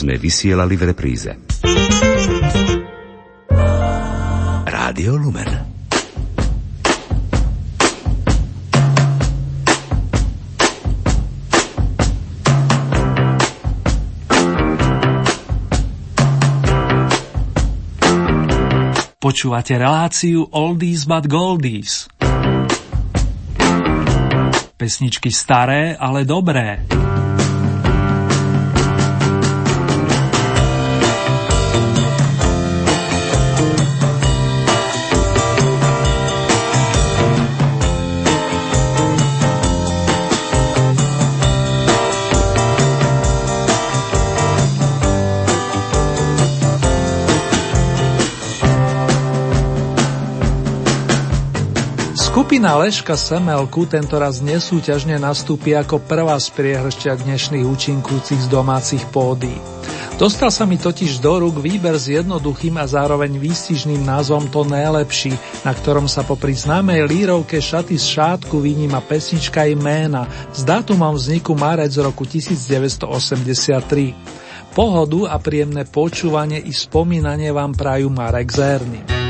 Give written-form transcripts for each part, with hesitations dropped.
sme vysielali v repríze. Rádio Lumen. Počúvate reláciu Oldies but Goldies. Pesničky staré, ale dobré. Skupina Leška Semelku tentoraz nesúťažne nastúpi ako prvá z priehršťa dnešných účinkujúcich z domácich pódií. Dostal sa mi totiž do rúk výber s jednoduchým a zároveň výstižným názvom To najlepší, na ktorom sa popri známej lírovke Šaty z šátku vyníma pesnička Jména s dátumom vzniku marec roku 1983. Pohodu a príjemné počúvanie i spomínanie vám prajú Marek Černý.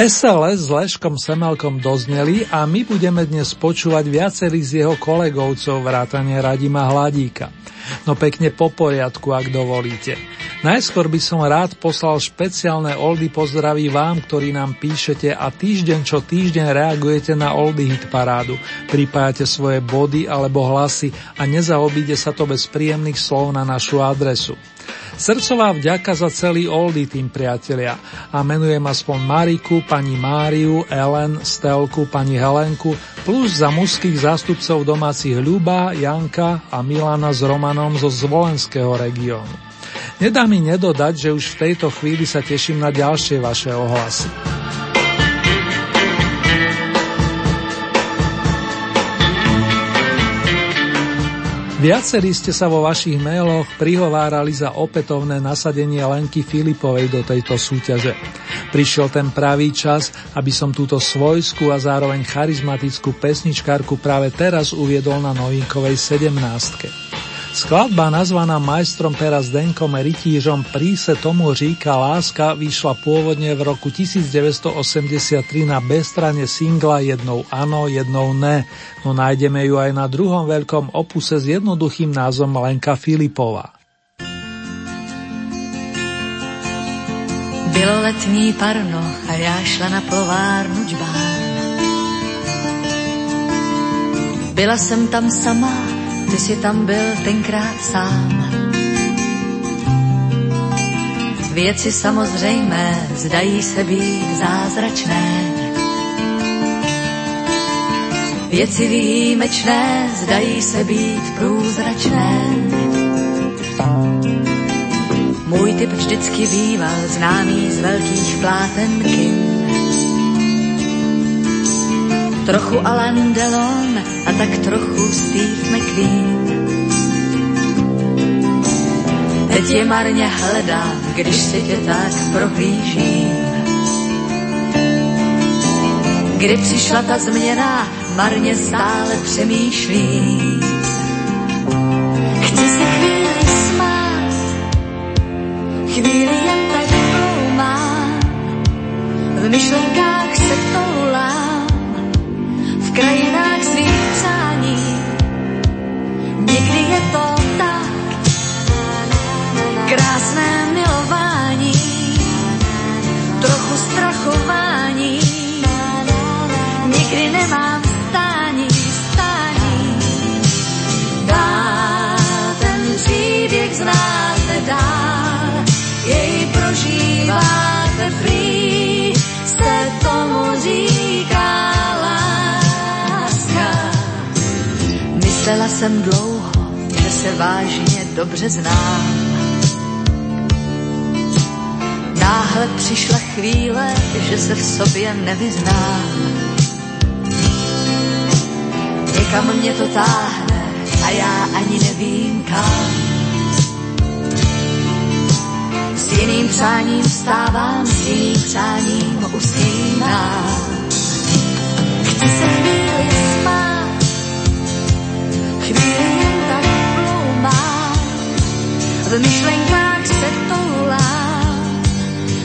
SLS s Leškom Semelkom dozneli a my budeme dnes počúvať viacerých z jeho kolegovcov vrátane Radima Hladíka. No pekne po poriadku, ak dovolíte. Najskôr by som rád poslal špeciálne oldy pozdraví vám, ktorí nám píšete a týždeň čo týždeň reagujete na oldy hit parádu. Pripájate svoje body alebo hlasy a nezaobíde sa to bez príjemných slov na našu adresu. Srdcová vďaka za celý oldy tým, priatelia. A menujem aspoň Mariku, pani Máriu, Ellen, Stelku, pani Helenku, plus za mužských zástupcov domácich Ľuba, Janka a Milana s Romanom zo Zvolenského regiónu. Nedá mi nedodať, že už v tejto chvíli sa teším na ďalšie vaše ohlasy. Viacerí ste sa vo vašich mailoch prihovárali za opätovné nasadenie Lenky Filipovej do tejto súťaže. Prišiel ten pravý čas, aby som túto svojskú a zároveň charizmatickú pesničkárku práve teraz uviedol na novinkovej 17. Skladba nazvaná majstrom pera Zdenkom Rytířom Príse tomu říká láska vyšla pôvodne v roku 1983 na B-strane singla Jednou áno, jednou ne, no nájdeme ju aj na druhom veľkom opuse s jednoduchým názvom Lenka Filipová. Bylo letní parno a ja šla na plovárnu Džbán. Byla jsem tam sama, ty jsi tam byl tenkrát sám. Věci samozřejmé zdají se být zázračné. Věci výjimečné zdají se být průzračné. Můj typ vždycky býval známý z velkých pláten kin. Trochu Alain Delon a tak trochu Steve McQueen. Teď je marně hledám, když si tě tak prohlížím. Kdy přišla ta změna, marně stále přemýšlím. Chci se chvíli smát, chvíli jen tak ploumám, v myšlenkách se toulám. V krajinách svých přání, někdy je to tak krásné milování, trochu strachování, někdy nemám stání. Dál ten příběh znáte dál, jej prožíváte prý, se tomu říká. Myslela jsem dlouho, že se vážně dobře znám. Náhle přišla chvíle, že se v sobě nevyznám. Někam mě to táhne a já ani nevím kam. S jiným přáním vstávám, s jiným přáním usínám. Chci se chvíli spát, chvíli jen tak ploumám, v myšlenkách se toulám,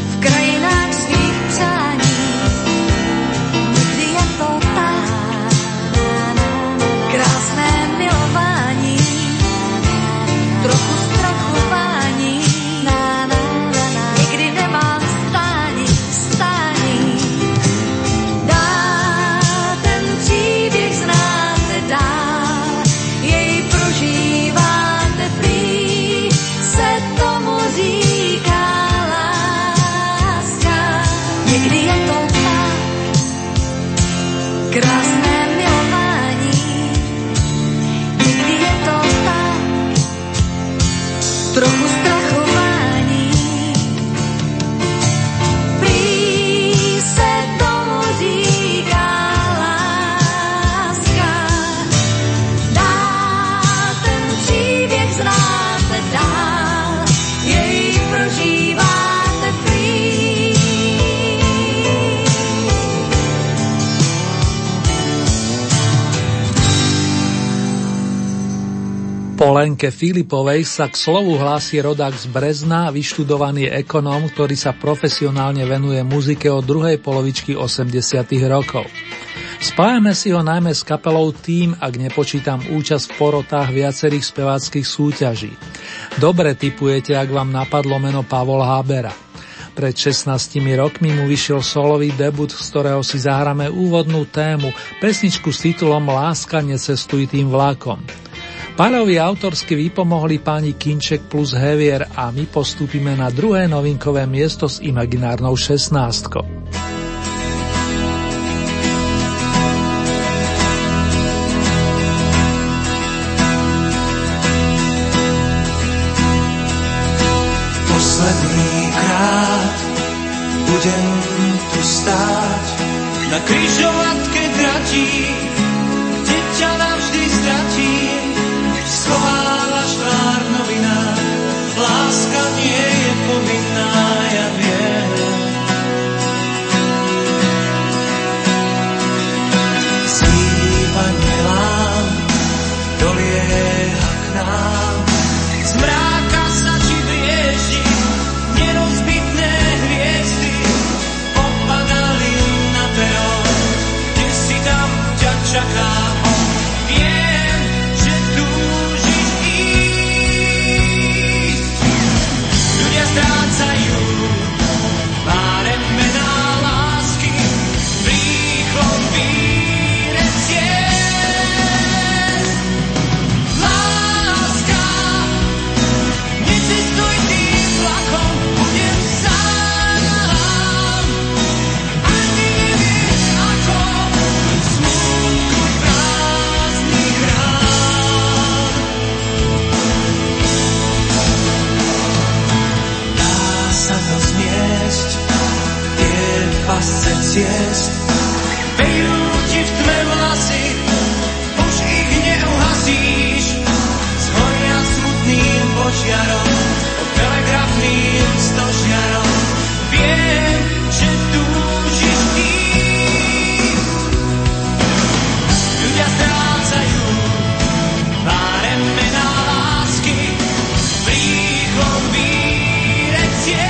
v krajinách svých přání, nikdy je to tak krásné milování, trochu strachování, nikdy nemám stání. Dá ten příběh znáte dá. Krásné milování, někdy je to tak, trochu strachování, prý se tomu říká láska. Dá ten příběh znáte dál, jej prožíváte prý. Po Lenke Filipovej sa k slovu hlási rodák z Brezna, vyštudovaný ekonóm, ktorý sa profesionálne venuje muzike od druhej polovičky 80. rokov. Spájame si ho najmä s kapelou Tým, ak nepočítam účasť v porotách viacerých speváckych súťaží. Dobre tipujete, ak vám napadlo meno Pavol Hábera. Pred 16 rokmi mu vyšiel solový debut, z ktorého si zahráme úvodnú tému, pesničku s titulom Láska, necestuj tým vlákom. Páľovi autorsky vypomohli páni Kinček plus Hevier a my postúpime na druhé novinkové miesto s imaginárnou 16. Posledný krát budem tu stáť na križovatke tratí, kde ťa navždy stratím. Schovávaš tvár novinách, láska nie je povinná, ja viem. Zývaň milám, dolieha k nám, z mráka sa ti brieždi, nerozbitné hviezdy popadali na peron, kde si tam ťa čaká. Pasce ciest pejú ti v tme vlasy, už ich neuhasíš, zhoria smutným požiarom, pod telegrafným stožiarom. Viem, že túžiš ísť. Ľudia strácajú pár mená lásky, príchod výrecie.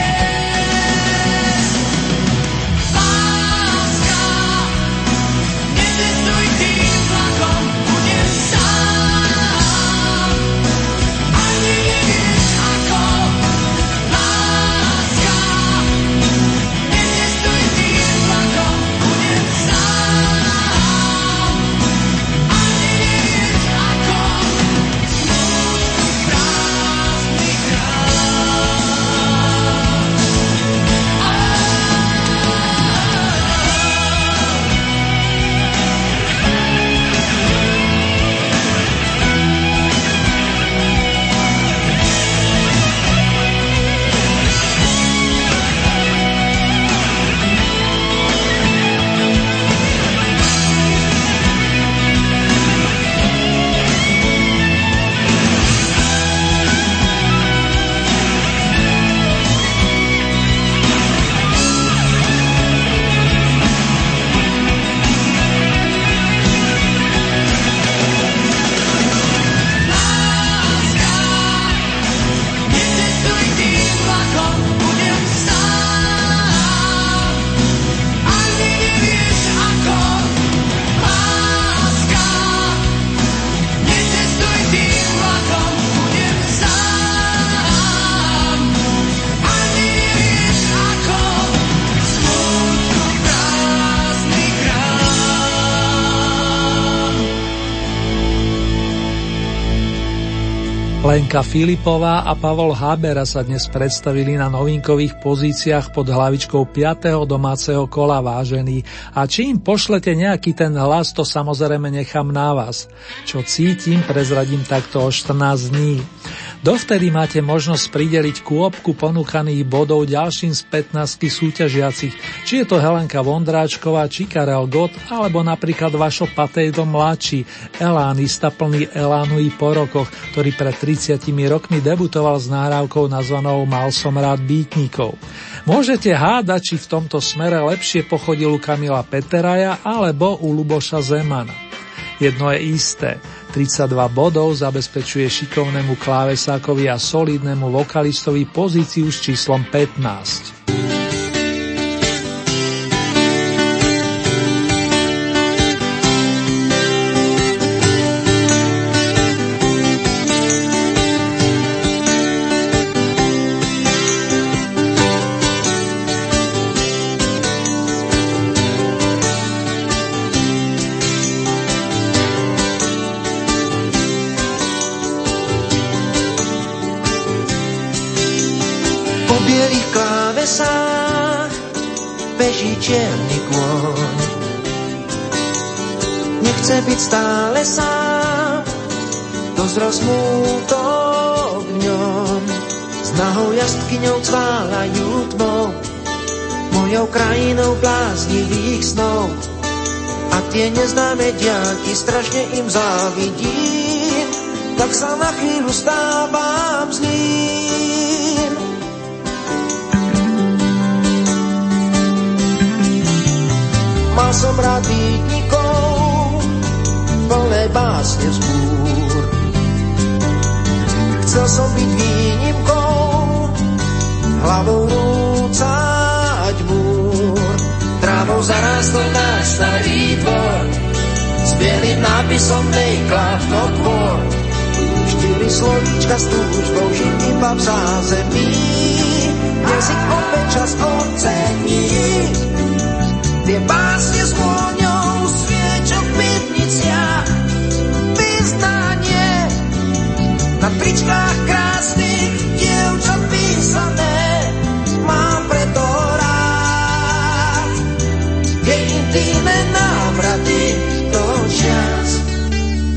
Lenka Filipová a Pavol Hábera sa dnes predstavili na novinkových pozíciách pod hlavičkou 5. domáceho kola, vážení. A či im pošlete nejaký ten hlas, to samozrejme nechám na vás. Čo cítim, prezradím takto o 14 dní. Dovtedy máte možnosť prideliť kôpku ponúkaných bodov ďalším z 15 súťažiacich, či je to Helenka Vondráčková, či Karel Gott, alebo napríklad Vašo Patejdl mladší, elánista plný elánu i po rokoch, ktorý pred 30 rokmi debutoval s nahrávkou nazvanou Mal som rád bítnikov. Môžete hádať, či v tomto smere lepšie pochodil u Kamila Peteraja alebo u Luboša Zemana. Jedno je isté, 32 bodov zabezpečuje šikovnému klávesákovi a solidnému vokalistovi pozíciu s číslom 15. Černý kôň nechce byť stále sám, dozrel smútok v ňom. Snahou jastkyňou cválajú tmou, mojou krajinou bláznivých snov. A tie neznáme diaľky, strašne im závidím, tak sa na chvíľu stávam zlým. Mal som rád výtnikov, plné básne vzbúr. Chcel som byť výnimkou, hlavou rúcať múr. Trávou zarástol náš starý dvor, s bielým nápisom nejklávno kvôr. Štyri slovíčka s túžbou, žiť iba v zázemí, jazyk opäť čas ocení. Tie básne s vôňou sviečok v bytniciach, vyznanie na tričkách krásnych dievčat písané, mám preto rád tie intimné návraty do čias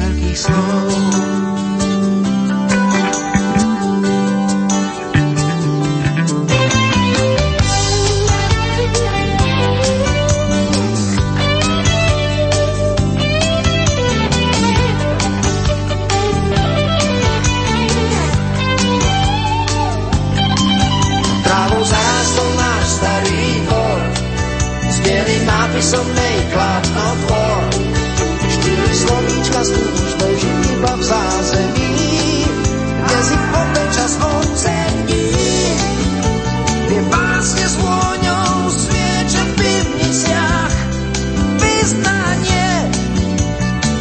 veľkých slov. Písomnej klátno tvor, štyri slovíčka s túžbou, že iba v zázemí, jazyk opäť čas ocení. Tie básne s vôňou svieče v pivniciach, vyznanie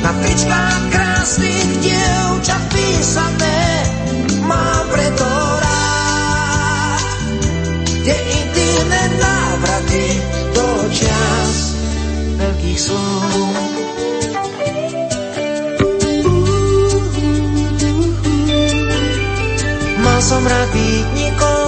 na tričkách krásnych dievčat písané, mám preto rád tie intimné návraty do čas veľkých slov. Mal som rád výtnikov,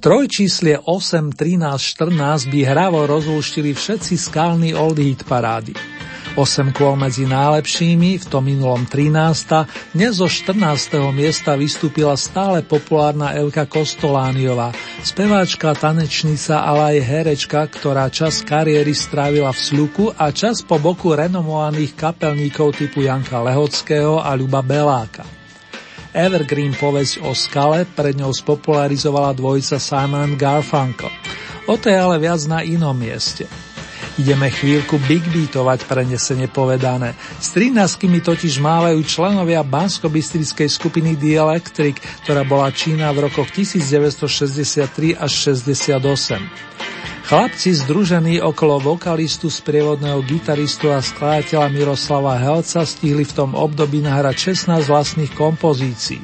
Trojčíslie 8, 13, 14 by hravo rozlúštili všetci skalní oldie hit parády. 8 kôl medzi najlepšími, v tom minulom 13., dnes zo 14. miesta vystúpila stále populárna Elka Kostoláňová, speváčka, tanečnica, ale aj herečka, ktorá čas kariéry strávila v Sľuku a čas po boku renomovaných kapelníkov typu Janka Lehockého a Ľuba Beláka. Evergreen povesť o skale pred ňou spopularizovala dvojica Simon & Garfunkel. O tej ale viac na inom mieste. Ideme chvíľku big beatovať prenesene povedané. S 13-kými totiž mávajú členovia banskobystrickej skupiny The Electric, ktorá bola činná v rokoch 1963 až 68. Chlapci združení okolo vokalistu, sprievodného gitaristu a skladateľa Miroslava Helca stihli v tom období nahrať 16 vlastných kompozícií.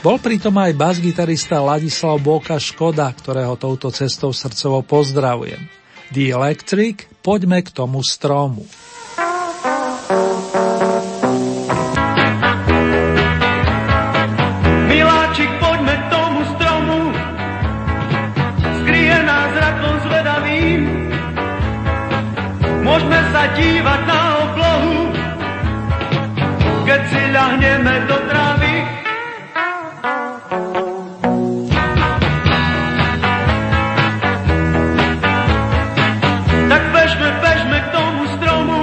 Bol pritom aj basgitarista Ladislav Boka Škoda, ktorého touto cestou srdcovo pozdravujem. The Electric, poďme k tomu stromu. Môžeme sa dívať na oblohu, keď si ľahneme do trávy. Tak bežme, bežme k tomu stromu,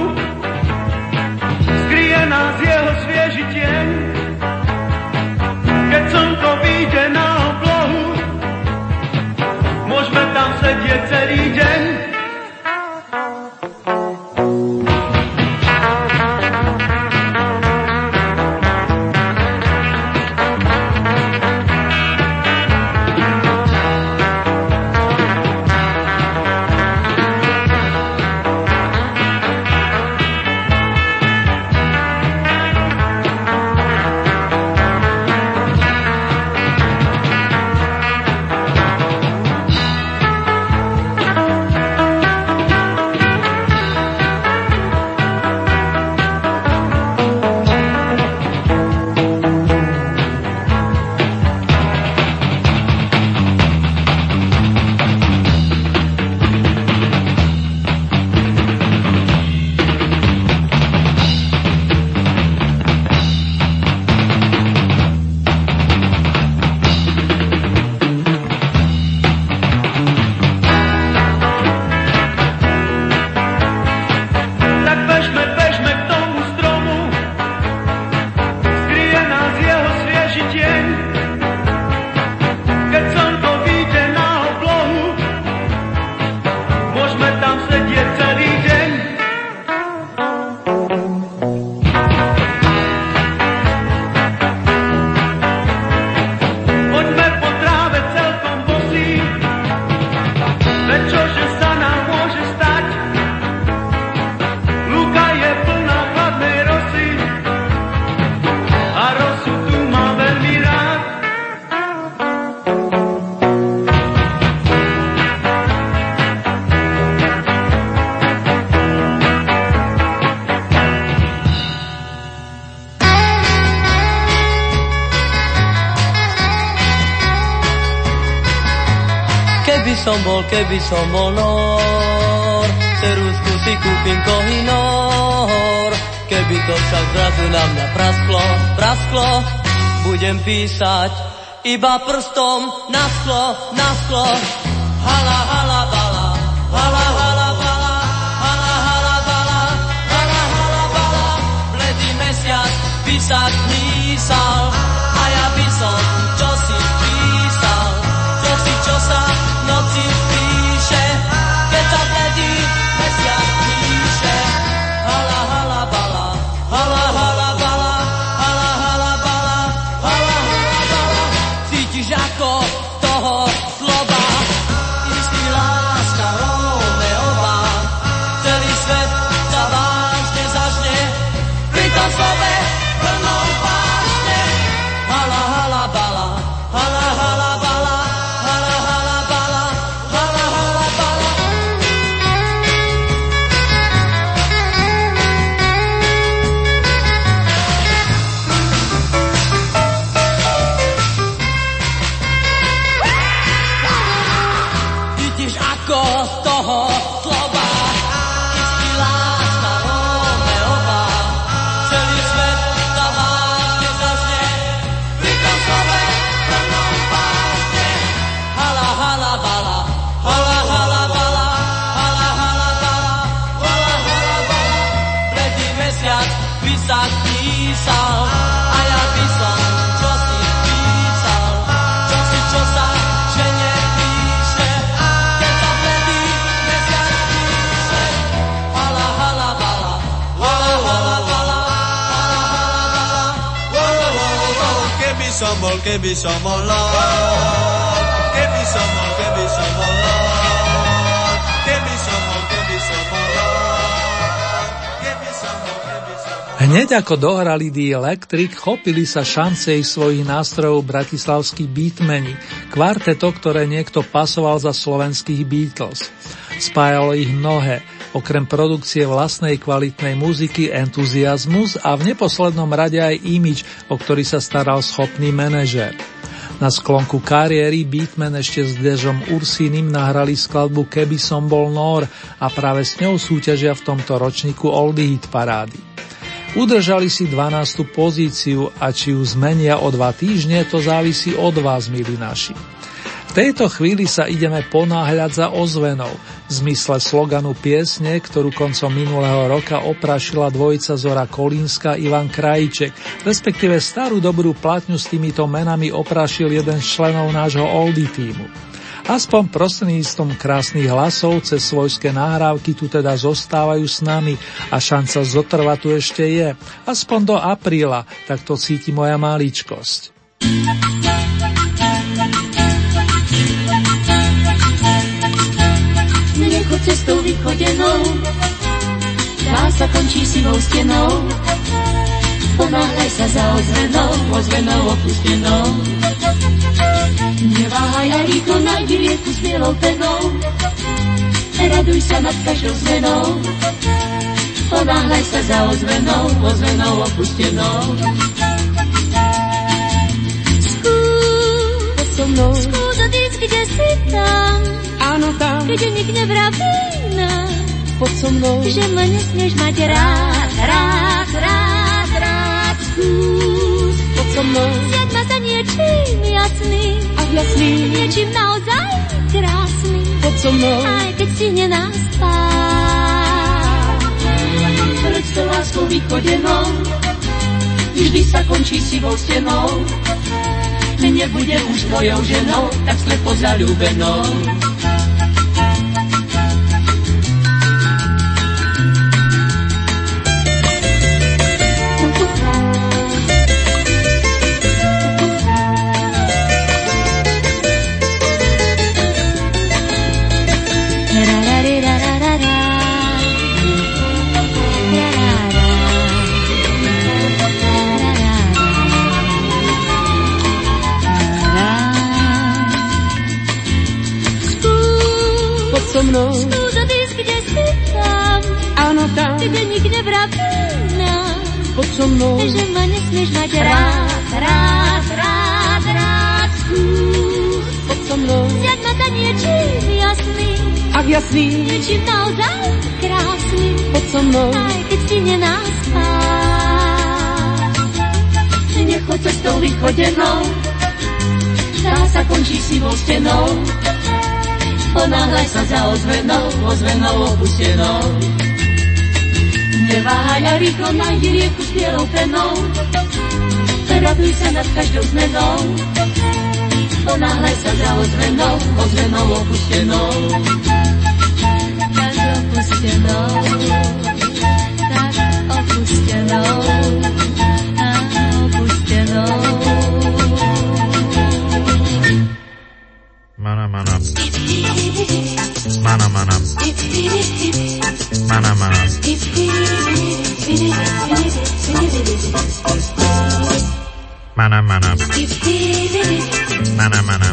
skryje nás jeho svieži tieň. Keď slnko vyjde na oblohu, môžeme tam sedieť celý deň. Keby som bol nor, ceruzku si kúpim kohinor. Keby to však zrazu na mňa prasklo, budem písať iba prstom na sklo. Hala, hala, bala, hala, hala, bala, hala, hala, bala, hala, hala, bala. Bledý mesiac písať písal, a ja by som čosi písal, čosi, čo sa v noci tak písal, a ja by som čosi písal, čosi, čo sa žene píše, keď sa vtedy mesiac píše. Hala, hala, bala, hala, hala, bala, hala, hala, bala, hala, hala, bala. Keby som bol lol, keby som bol, keby som bol lol, keby som bol, keby som bol lol. Hneď ako dohrali The Electric, chopili sa šancej svojich nástrojov bratislavskí beatmeni, kvarteto, ktoré niekto pasoval za slovenských Beatles. Spájalo ich mnohé, okrem produkcie vlastnej kvalitnej muziky, entuziasmus a v neposlednom rade aj imidž, o ktorý sa staral schopný manažér. Na sklonku kariéry Beatmen ešte s Dežom Ursínym nahrali skladbu Keby som bol Nór a práve s ňou súťažia v tomto ročníku Oldie hit parády. Udržali si 12. pozíciu a či ju zmenia o 2 týždne, to závisí od vás, milí naši. V tejto chvíli sa ideme ponáhľať za ozvenou v zmysle sloganu piesne, ktorú koncom minulého roka oprašila dvojica Zora Kolínska, Ivan Krajíček, respektíve starú dobrú platňu s týmito menami oprašil jeden z členov nášho Oldie tímu. Aspoň prostredníctvom krásnych hlasov cez svojské nahrávky tu teda zostávajú s nami a šanca zotrvať tu ešte je. Aspoň do apríla, tak to cíti moja maličkosť. Mlieko cestou vychodenou, krása končí sivou stenou, ponáhľaj sa za ozvenou, ozvenou opustenou. Neváhaj a rýchlo nájdi rieku s bielou penou, raduj sa nad každou zmenou, ponáhľaj sa za ozvenou, ozvenou opustenou. Skús so mnou, skús odísť, kde si tam, áno tam, kde nik nevraví nám, poď so mnou, že ma nesmieš mať rád, rád, rád, rád. Skús, poď so mnou, zjať ma za niečím jasným, jasný, niečím naozaj krásny, pod so mnou, aj keď si nenáspá. Preč to láskou vychodenou, vždy sa končí sivou stenou, nebude už tvojou ženou, tak slepo zaľúbenou. Skús odísť, kde si tam, áno tam, kde nik nevraví nám, poď so mnou, že ma nesmieš mať rád, rád, rád, rád. Skús, poď so mnou, zjať ma za niečím jasným, ak jasný, niečím naozaj krásnym, poď so mnou, aj keď si nenáspáš. Nechoď cestou vychodenou, tá sa končí sivou stenou, ponáhľaj sa za ozvenou, ozvenou opustenou. Neváhaj a rýchlo nájdi rieku s bielou penou, raduj sa nad každou zmenou, ponáhľaj sa za ozvenou, ozvenou opustenou. Tak opustenou, tak opustenou, tak opustenou. Mana, mana. Mana, mana. Mana, mana. Mana, mana. Mana, mana. Mana, mana.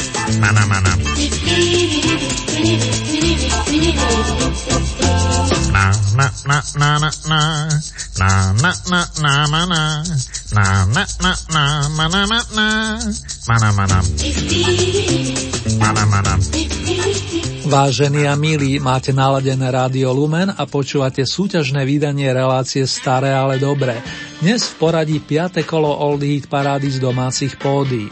mana mana mana mana mana. Vážení a milí, máte naladené Rádio Lumen a počúvate súťažné vydanie relácie Staré, ale dobré. Dnes v poradí 5. kolo Oldies parády z domácich pódií.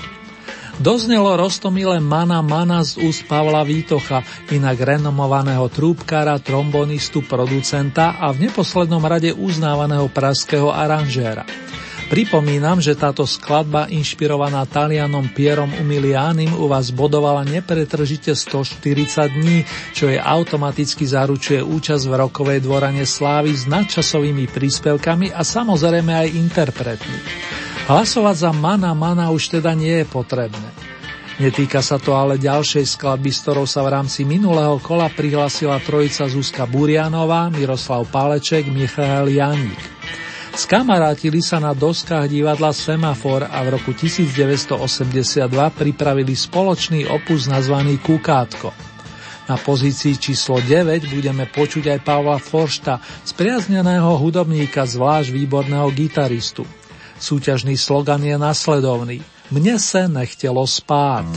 Doznelo roztomilé Mana Mana z úst Pavla Vítocha, inak renomovaného trúbkára, trombonistu, producenta a v neposlednom rade uznávaného pražského aranžéra. Pripomínam, že táto skladba, inšpirovaná Talianom Pierom Umilianim, u vás bodovala nepretržite 140 dní, čo jej automaticky zaručuje účasť v rokovej dvorane slávy s nadčasovými príspevkami a samozrejme aj interpretmi. Hlasovať za Mana Mana už teda nie je potrebné. Netýka sa to ale ďalšej skladby, s ktorou sa v rámci minulého kola prihlasila trojica Zuzka Burianová, Miroslav Páleček, Michal Janík. Skamarátili sa na doskách divadla Semafor a v roku 1982 pripravili spoločný opus nazvaný Kukátko. Na pozícii číslo 9 budeme počuť aj Pavla Fořta, spriazneného hudobníka, zvlášť výborného gitaristu. Súťažný slogan je nasledovný: Mne se nechtelo spát.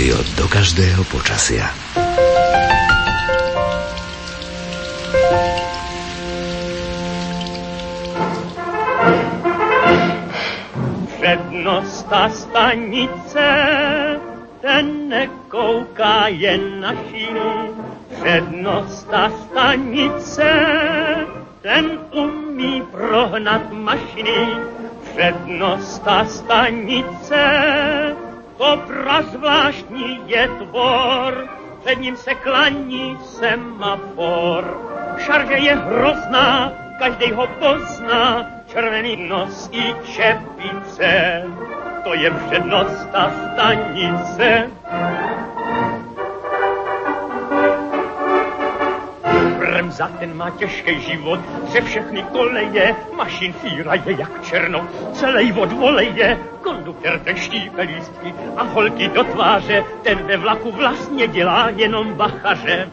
rádio do každého počasia. Přednosta stanice, ten nekouká jen na šínu. Přednosta stanice, ten umí prohnat mašiny. Přednosta stanice, to prazvláštní je tvor, před ním se klaní semafor. Šarže je hrozná, každej ho pozná, červený nos i čepice, to je přednosta stanice. Za ten má těžký život, že všechny koleje, mašin fíra je jak černo, celej vod voleje, konduktor ten štípe lístky a holky do tváře, ten ve vlaku vlastně dělá jenom bachaře.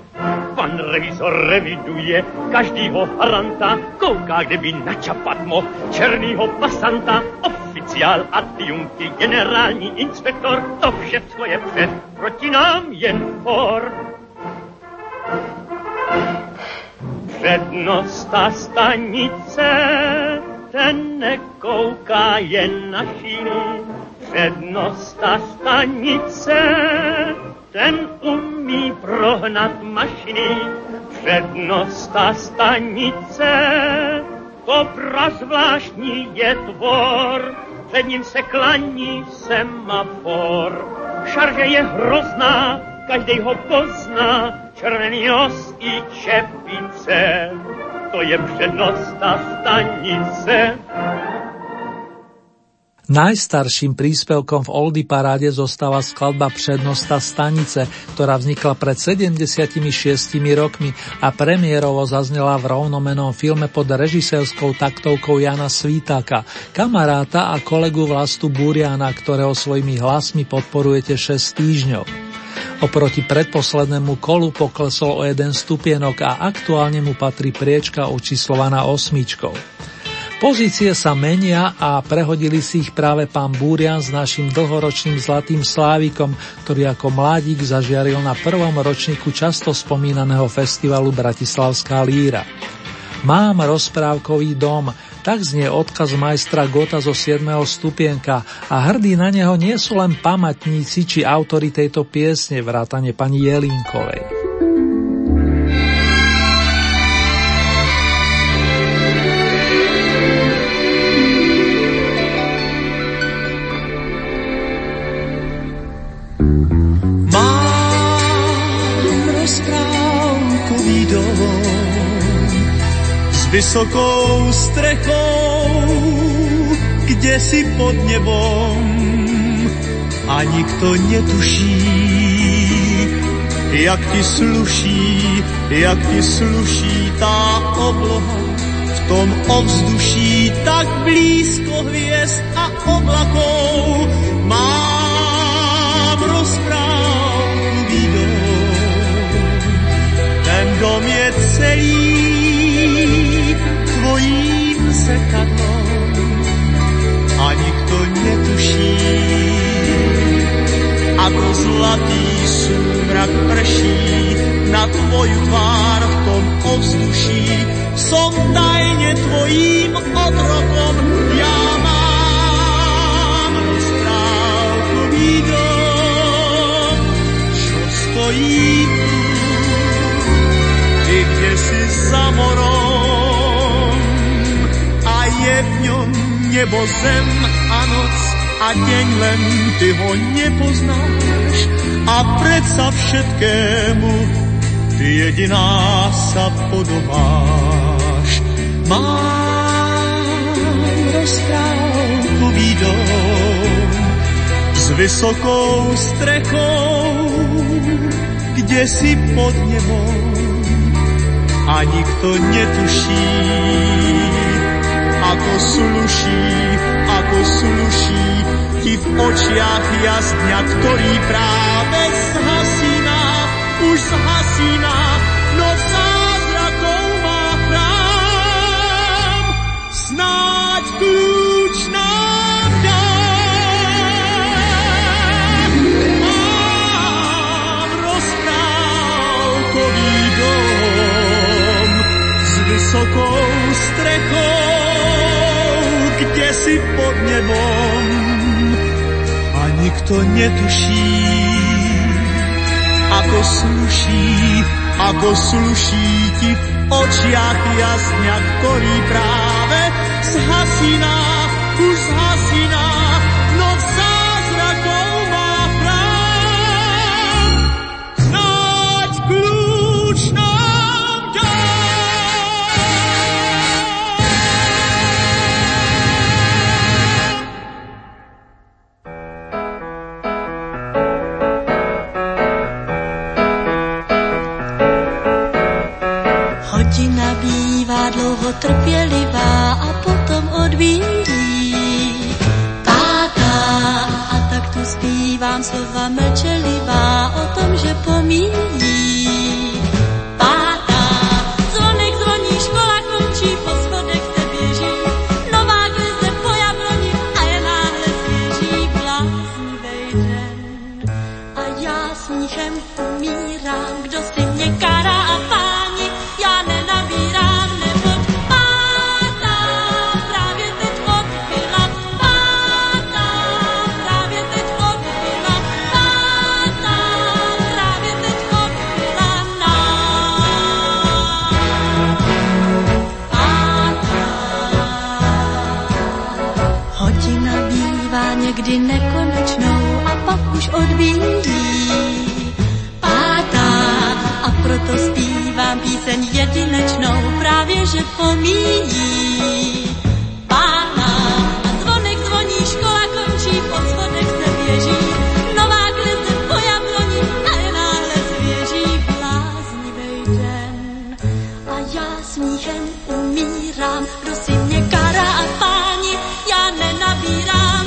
Pan revizor reviduje každýho haranta, kouká, kde by načapat mohl černýho pasanta, oficiál adjunky, generální inspektor, to všecko je před, proti nám jen for. Přednosta stanice, ten nekouká jen na šínu. Přednosta stanice, ten umí prohnat mašiny. Přednosta stanice, to prazvláštní je tvor, před ním se klaní semafor. Šarže je hrozná, každej ho pozná, červený nos i čepice, to je přednosta stanice. Najstarším príspevkom v Oldie paráde zostáva skladba Přednosta stanice, ktorá vznikla pred 76 rokmi a premiérovo zaznela v rovnomennom filme pod režisérskou taktovkou Jana Svitáka, kamaráta a kolegu Vlastu Buriana, ktorého svojimi hlasmi podporujete 6 týždňov. Oproti predposlednému kolu poklesol o 1 stupienok a aktuálne mu patrí priečka očíslovaná 8. Pozície sa menia a prehodili si ich práve pán Burian s naším dlhoročným Zlatým Slávikom, ktorý ako mladík zažiaril na prvom ročníku často spomínaného festivalu Bratislavská líra. Mám rozprávkový dom, tak znie odkaz majstra Gotta zo 7. stupienka a hrdí na neho nie sú len pamätníci či autori tejto piesne, vrátane pani Jelínkovej. Vysokou strechou, kde si pod nebom, a nikto netuší, jak ti sluší tá obloha v tom ovzduší, tak blízko hviezd a oblakov. Mám rozprávkový dom, ten dom je celý tvojím zrkadlom a nikto netuší, ako zlatý súmrak prší na tvoju tvár v tom ovzduší. Som tajne tvojím otrokom, ja mám rozprávkový dom, čo stojí tu, ty kde si za morom. Je v ňom nebo, zem a noc a deň, len ty ho nepoznáš a predsa všetkému ty jediná sa podobáš. Mám rozprávkový dom s vysokou strechou, kde si pod nebom a nikto netuší, ako sluší ti v očiach jasňa, ktorý práve zhasíná, no zázrakov má chrám, snáď kľúč nám dá. Mám vysokou strechou, kde si pod nebom a nikto netuší, ako sluší ti v očiach jasňak, ktorý práve zhasíná, už zhasíná, no v zázrakov má práv. Snáď kľúč nám dá. Hodina bývá dlouho trpělivá a potom odbíjí. Zpívám slova mlčelivá o tom, že pomíjí. Pátá, zvonek zvoní, škola končí, po schodech se běží, nová hvězda po jabloni a je náhle svěží. Bláznivej den a já sníchem umírám, kdo si mě kará a páni, já nenabírám, neboť pátá právě teď odbyla. Kdy nekonečnou a pak už odbíjí. Pátá, a proto zpívám píseň jedinečnou, právě že pomíjí. Pátá, a zvonek zvoní, škola končí, po schodech se běží, nová kleze po jabloni a je náhle zvěří. Bláznivej den a já smíchem umírám, kdo si mě kará a páni, já nenabírám.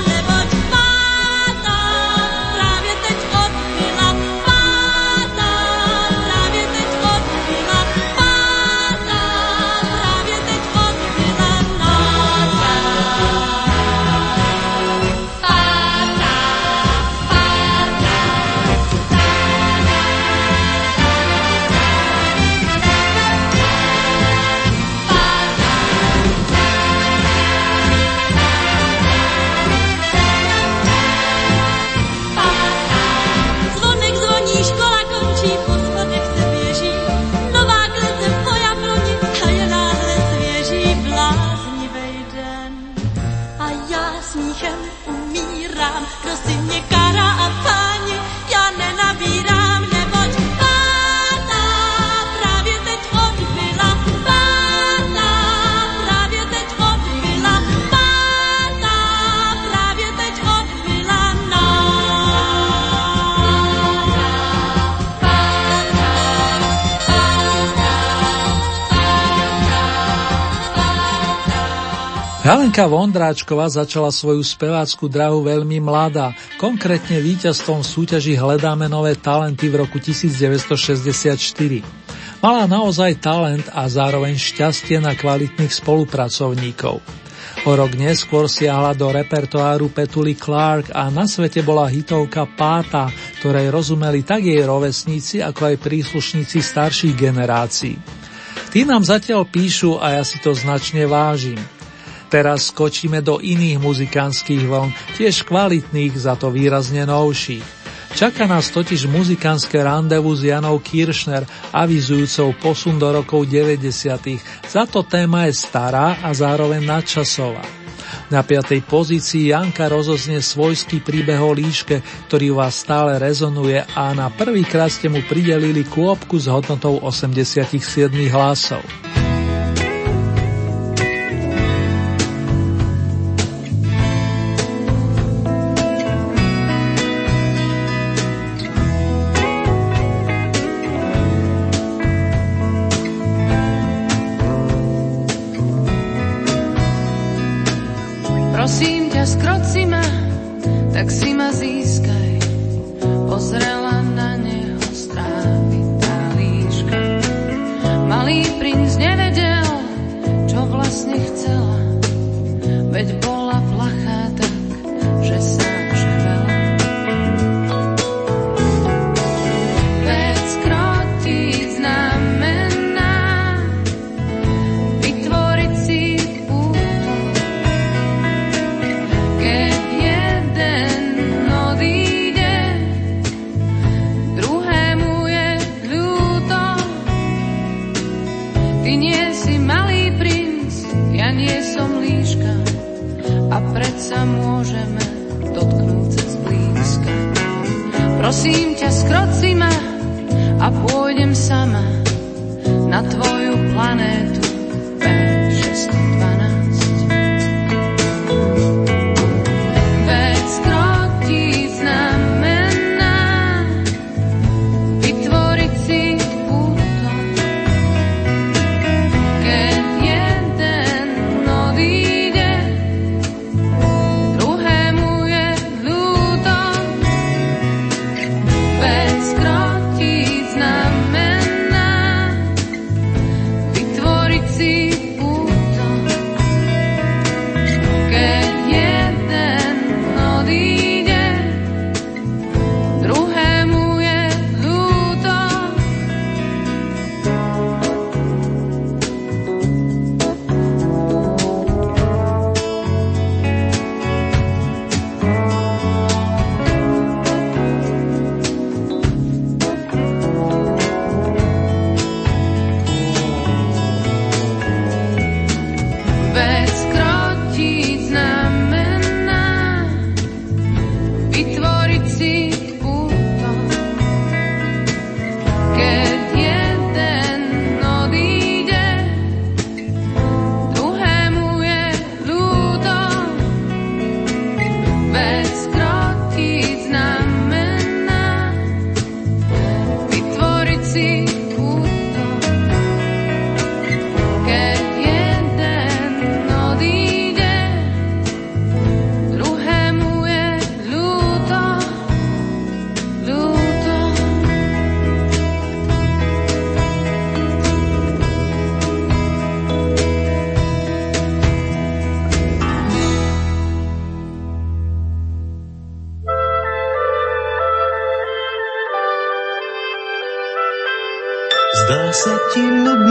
Helenka Vondráčková začala svoju spevácku drahu veľmi mladá, konkrétne víťazstvom v súťaži Hledáme nové talenty v roku 1964. Mala naozaj talent a zároveň šťastie na kvalitných spolupracovníkov. O rok neskôr siahla do repertoáru Petuli Clark a na svete bola hitovka Pátá, ktorej rozumeli tak jej rovesníci, ako aj príslušníci starších generácií. Tí nám zatiaľ píšu a ja si to značne vážim. Teraz skočíme do iných muzikantských vln, tiež kvalitných, za to výrazne novších. Čaká nás totiž muzikantské randevu s Janou Kiršner, avizujúcou posun do rokov 90. Za to téma je stará a zároveň nadčasová. Na 5. pozícii Janka rozoznie svojský príbeh o líške, ktorý vás stále rezonuje a na prvýkrát ste mu pridelili kôpku s hodnotou 87 hlasov. nie si malý princ, ja nie som líška a predsa môžeme dotknúť sa zblízka. Prosím ťa, skroci ma a pôjdem sama na tvoju planétu B612.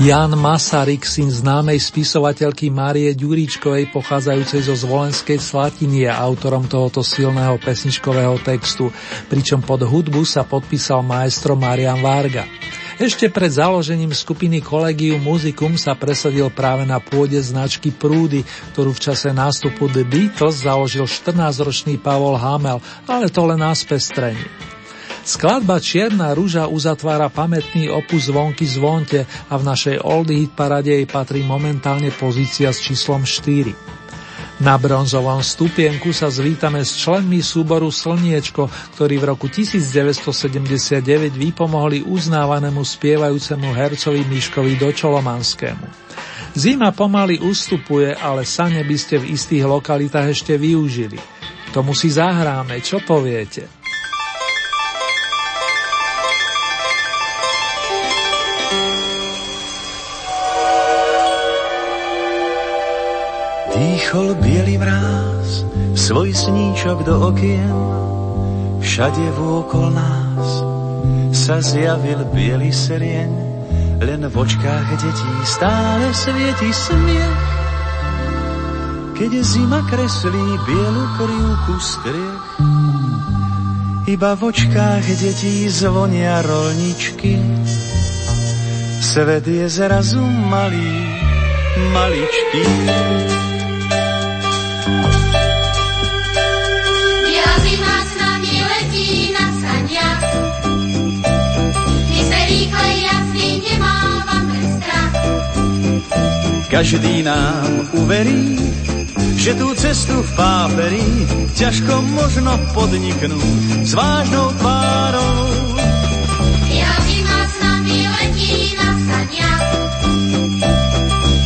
Ján Masaryk, syn známej spisovateľky Márie Ďuríčkovej pochádzajúcej zo Zvolenskej Slatiny, je autorom tohoto silného pesničkového textu, pričom pod hudbu sa podpísal maestro Marián Varga. Ešte pred založením skupiny Collegium Musicum sa presadil práve na pôde značky Prúdy, ktorú v čase nástupu The Beatles založil 14-ročný Pavol Hamel, ale to len na spestrení. Skladba Čierna ruža uzatvára pamätný opus Zvonky zvonte a v našej Oldie hit parade jej patrí momentálne pozícia s číslom 4. Na bronzovom stupienku sa zvítame s členmi súboru Slniečko, ktorí v roku 1979 vypomohli uznávanému spievajúcemu hercovi Miškovi Dočolomanskému. Zima pomaly ustupuje, ale sane by ste v istých lokalitách ešte využili. Tomu si zahráme, čo poviete? Dýchol bielý mráz, svoj sníčok do okien, všade vôkol nás sa zjavil bielý serien, len v očkách detí stále svieti smiech. Keď zima kreslí bielu krivku striech, iba v očkách detí zvonia rolničky. Svet je zrazu malý, maličký. Každý nám uverí, že tú cestu v páperí ťažko možno podniknú s vážnou tvárou. Ja zima s nami letí na saniach,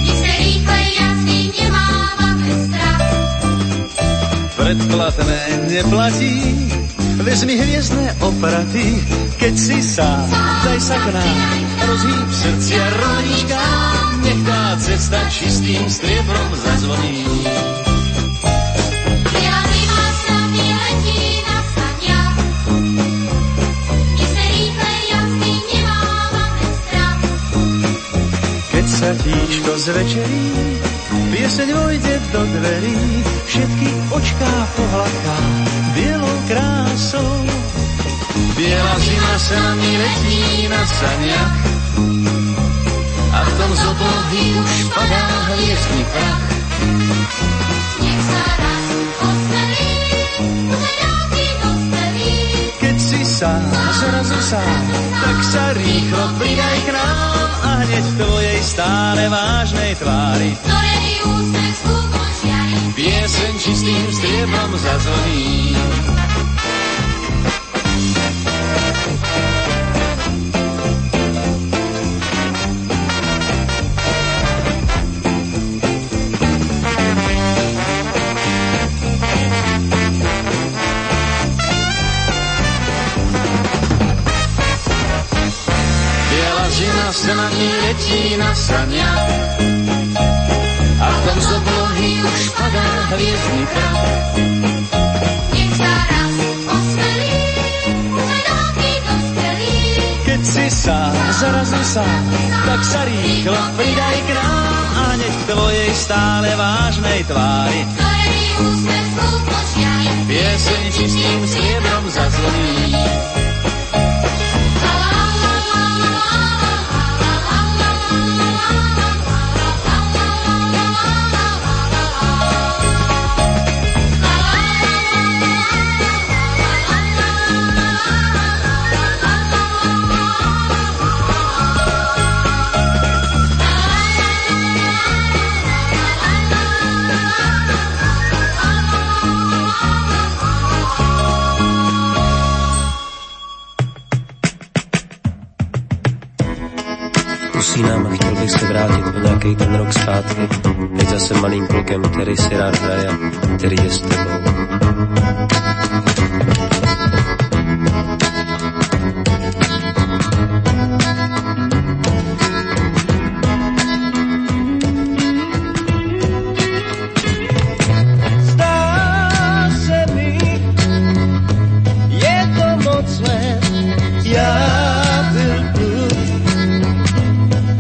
nikde rýchlej jazdy nemávame strach. Predplatné neplatí, vezmi hviezdne opraty, keď si sám, daj sa k nám, rozhýb srdcia rolnička. Nech tá cesta čistým striebrom zazvoní. Ja zima s nami letí na saniach, my sa rýchlej jazdy nemávame strach. Keď sa tíčko zvečerí, pieseň vojde do dverí, všetky očká pohľadká bielou krásou. Biela zima s nami letí na saniach, a v tom z oblohy už padá hviezdný prach. Nech sa raz postaví, hráky postaví. Keď si sám, zrazu sám, tak sa rýchlo pridaj k nám a hneď v tvojej stále vážnej tvári, ktorej úsmech skúpo žiari, pieseň čistým striebrom zazvoní. Letí na saniach a v tom z oblohy už padá hviezdný prach. Nech sa raz osmelí, hráky dospelí. Keď si sám, zrazu sám, tak sa rýchlo pridaj k nám a hneď k tvojej stále vážnej tvári, ktorej úsmev skúpo žiari, pieseň čistým striebrom zazvoní. Nám a chtěl bych se vrátit o nějaký ten rok zpátky, teď zase malým klukem, který si rád hraje, který je s tebou.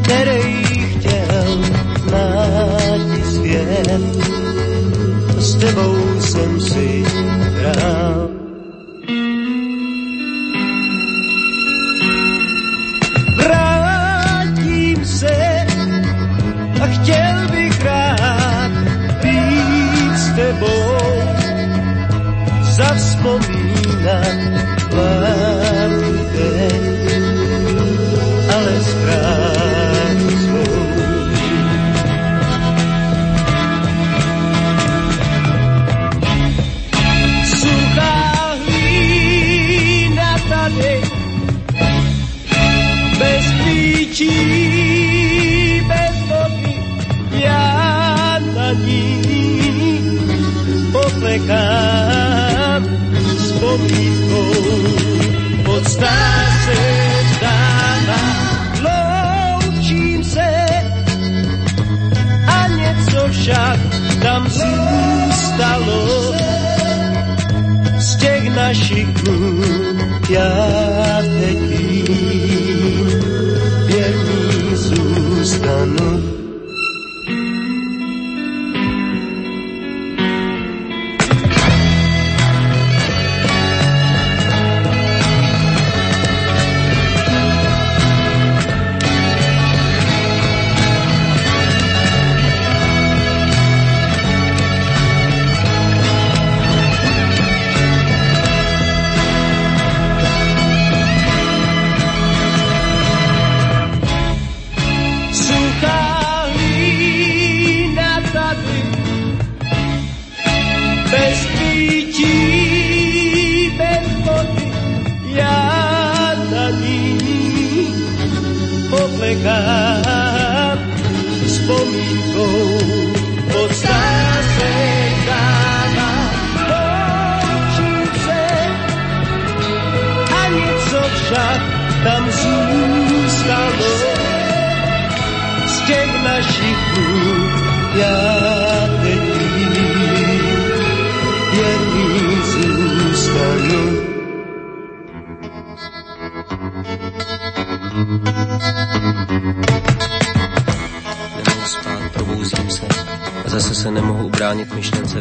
Today kričí bez vody, ja na ní poplekám s pomítkou. Od stáře vzdává, loučím se a něco však tam zůstalo z těch našich klub. Já teď vím, věrný zůstanu.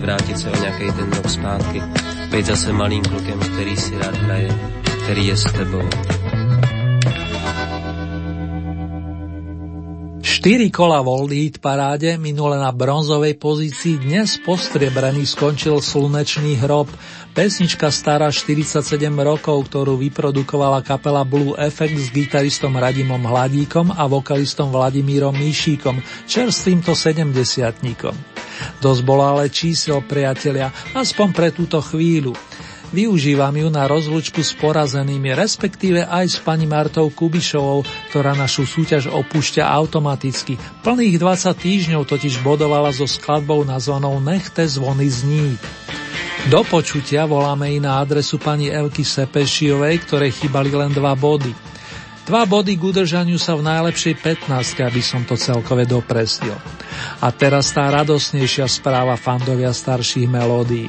Vrátit se o nějakej ten rok zpátky, být zase malým klukem, který si rád hraje, který je s tebou. 4 kola v Oldies paráde, minule na bronzovej pozícii, dnes po striebrení skončil Slunečný hrob. Pesnička stará 47 rokov, ktorú vyprodukovala kapela Blue Effect s gitaristom Radimom Hladíkom a vokalistom Vladimírom Míšíkom, čerstvýmto 70-tníkom. Dosť bolo ale čísel, priatelia, aspoň pre túto chvíľu. Využívam ju na rozlúčku s porazenými, respektíve aj s pani Martou Kubišovou, ktorá našu súťaž opúšťa automaticky. Plných 20 týždňov totiž bodovala so skladbou nazvanou Nechte zvony znít. Do počutia voláme i na adresu pani Elky Sepešiovej, ktorej chýbali len 2 body. 2 body k udržaniu sa v najlepšej 15, aby som to celkové dopresnil. A teraz tá radosnejšia správa fandovia starších melódií.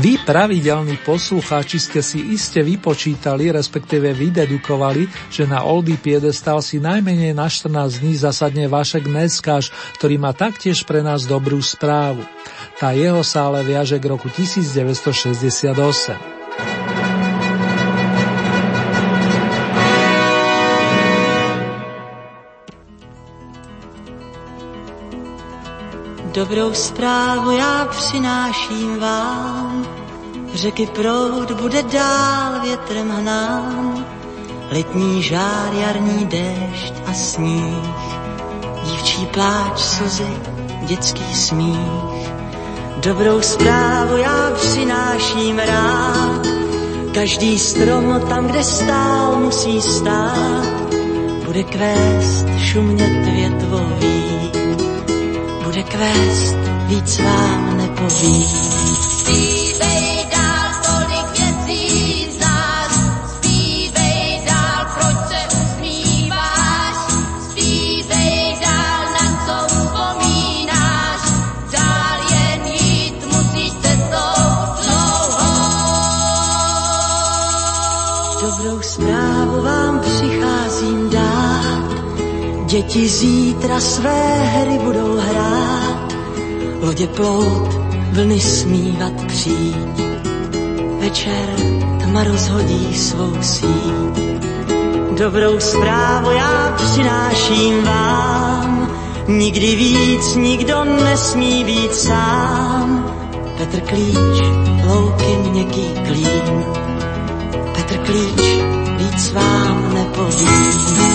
Vy, pravidelní poslucháči, ste si iste vypočítali, respektíve vydedukovali, že na Oldie piedestal si najmenej na 14 dní zasadne Vašek Neckář, ktorý má taktiež pre nás dobrú správu. Tá jeho sa ale viaže k roku 1968. Dobrou zprávu já přináším vám, řeky proud bude dál větrem hnán, letní žár, jarní déšť a sníh, dívčí pláč, slzy, dětský smích. Dobrou zprávu já přináším rád, každý strom tam, kde stál, musí stát, bude kvést, šumět větvový, bude kvést, víc vám nepoví. Zpívej dál, tolik věcí znáš, zpívej dál, proč se usmíváš, zpívej dál, na co vzpomínáš, dál jen jít musíš cestou dlouhou. Dobrou zprávu vám přicházím dát, děti zítra své hry budou hrát, lodě plout, vlny smívat přijít, večer tma rozhodí svou síť. Dobrou zprávu já přináším vám, nikdy víc nikdo nesmí být sám. Petr Klíč, louky měkký klín, Petr Klíč víc vám nepoví. Oh,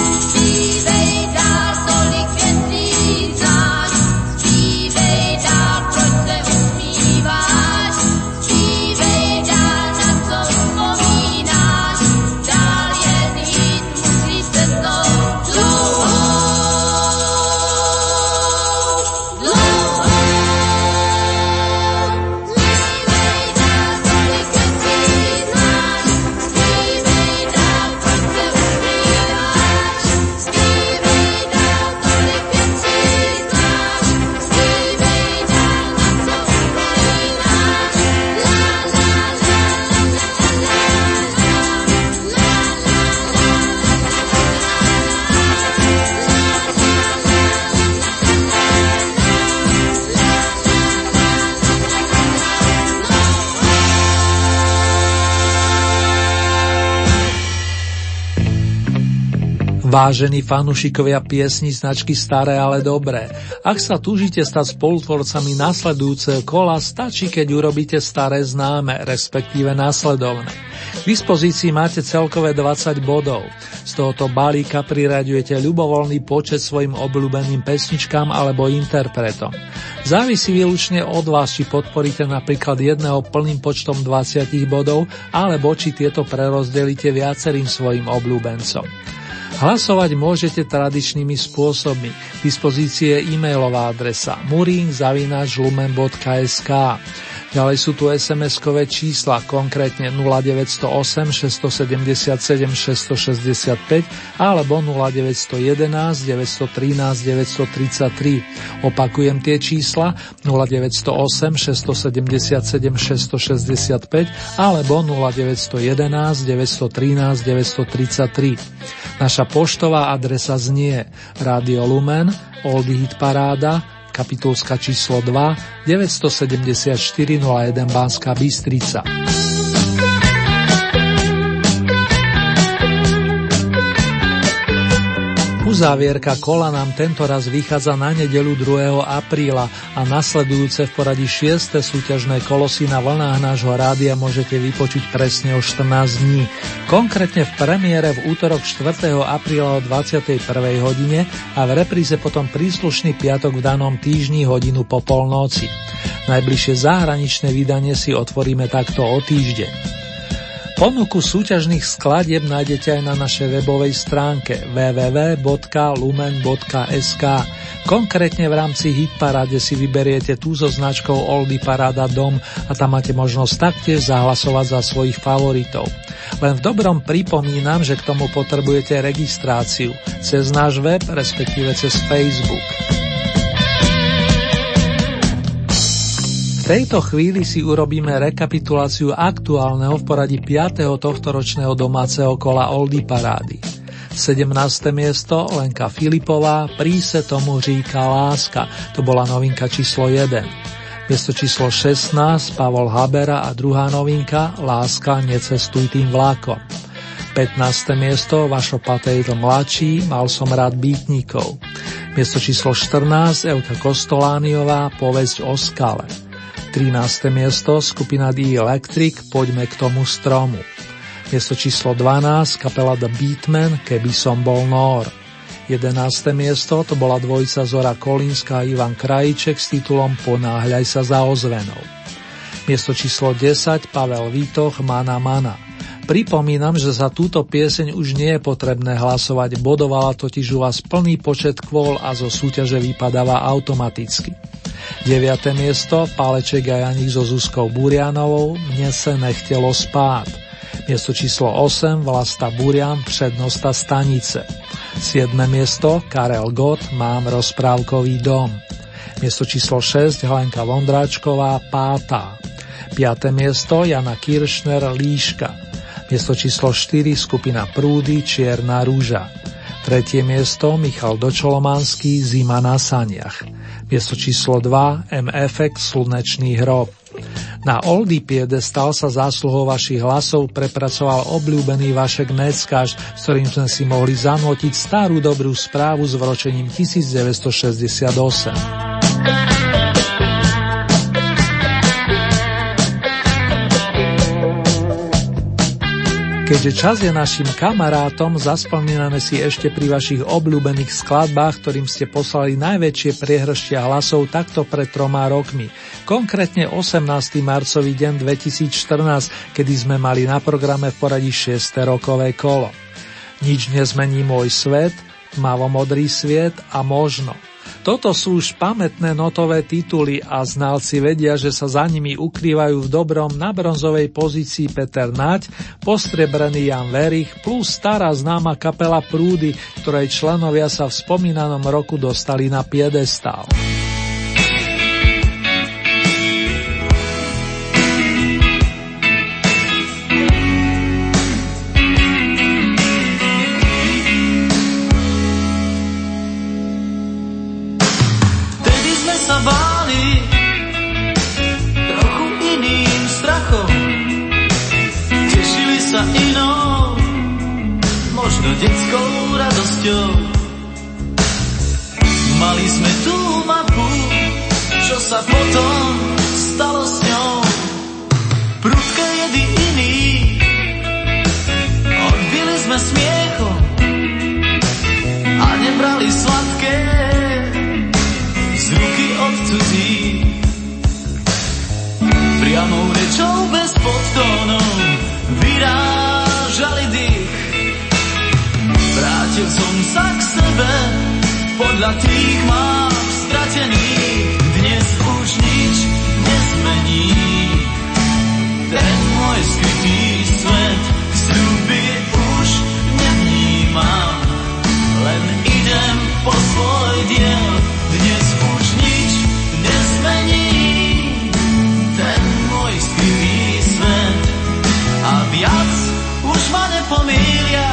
Vážení fanúšikovia piesni značky Staré, ale dobré, ak sa túžite stať spolutvorcami nasledujúceho kola, stačí, keď urobíte staré známe, respektíve následovné. K dispozícii máte celkové 20 bodov. Z tohoto balíka priraďujete ľubovoľný počet svojim obľúbeným pesničkám alebo interpretom. Závisí výlučne od vás, či podporíte napríklad jedného plným počtom 20 bodov, alebo či tieto prerozdelíte viacerým svojim obľúbencom. Hlasovať môžete tradičnými spôsobmi. V dispozícii je e-mailová adresa murin@lumen.sk. Ďalej sú tu SMS-kové čísla, konkrétne 0908 677 665 alebo 0911 913 933. Opakujem tie čísla 0908 677 665 alebo 0911 913 933. Naša poštová adresa znie Radio Lumen, Oldy Hit Paráda, Kapitulská číslo 2, 974 01 Banská Bystrica. Uzávierka kola nám tentoraz vychádza na nedeľu 2. apríla a nasledujúce v poradí 6. súťažné kolo si na vlnách nášho rádia môžete vypočuť presne o 14 dní. Konkrétne v premiére v útorok 4. apríla o 21. hodine a v repríze potom príslušný piatok v danom týždni hodinu po polnoci. Najbližšie zahraničné vydanie si otvoríme takto o týždeň. Ponuku súťažných skladieb nájdete aj na našej webovej stránke www.lumen.sk. Konkrétne v rámci Hitparáde si vyberiete tú so značkou Oldy Paráda Dom a tam máte možnosť taktiež zahlasovať za svojich favoritov. Len v dobrom pripomínam, že k tomu potrebujete registráciu cez náš web, respektíve cez Facebook. V tejto chvíli si urobíme rekapituláciu aktuálneho v poradí 5. tohtoročného domáceho kola Oldy Parády. 17. miesto Lenka Filipová, Príse tomu říká láska, to bola novinka číslo 1. Miesto číslo 16 Pavol Hábera a druhá novinka Láska, necestuj tým vlákom. 15. miesto Vašo Patejdl mladší, Mal som rád býtnikov. Miesto číslo 14 Elka Kostoláňová, Povesť o skale. 13. miesto skupina The Electric, Poďme k tomu stromu. Miesto číslo 12 kapela The Beatmen, Keby som bol Nór. 11. miesto to bola dvojica Zora Kolínska a Ivan Krajíček s titulom Ponáhľaj sa za ozvenou. Miesto číslo 10 Pavel Vítoch, Mana Mana. Pripomínam, že za túto pieseň už nie je potrebné hlasovať, bodovala totiž u vás plný počet kvôl a zo súťaže vypadáva automaticky. 9. miesto Páleček a Janík so Zuzkou Burianovou, Mne se nechtelo spát. Miesto číslo 8 Vlasta Burian, Přednosta stanice. 7. miesto Karel Gott, Mám rozprávkový dom. Miesto číslo 6 Helenka Vondráčková, Pátá. 5. miesto Jana Kiršner, Líška. Miesto číslo 4 skupina Prúdy, Čierna rúža. 3. miesto Michal Dočolomanský, Zima na saniach. Miesto číslo 2 MFX, Slunečný hrob. Na Oldy piedestal sa zásluhou vašich hlasov prepracoval obľúbený Vašek Neckář, s ktorým sme si mohli zanotiť starú dobrú správu s vročením 1968. Keďže čas je našim kamarátom, zaspomíname si ešte pri vašich obľúbených skladbách, ktorým ste poslali najväčšie priehrštia hlasov takto pred 3 rokmi. Konkrétne 18. marcový deň 2014, kedy sme mali na programe v poradí 6. rokové kolo. Nič nezmení môj svet, Tmavomodrý sviet a Možno. Toto sú už pamätné notové tituly a znalci vedia, že sa za nimi ukrývajú v dobrom na bronzovej pozícii Peter Nať, postriebrený Jan Verich plus stará známa kapela Prúdy, ktorej členovia sa v spomínanom roku dostali na piedestál. Let's go. radosťou. Mali sme tú mapu, čo sa potom stalo s ňou. Prudka jedy iný, odbili sme smiechom a nebrali sladké zvuky od cudzí. Priamou rečou bez podtónov vyrážali dých. Vrátil som sa k sebe podľa tých mám stratených. Dnes už nič nezmení ten môj skrytý svet. Sľuby už nevnímam, len idem po svoj diel. Dnes už nič nezmení ten môj skrytý svet. A viac už ma nepomília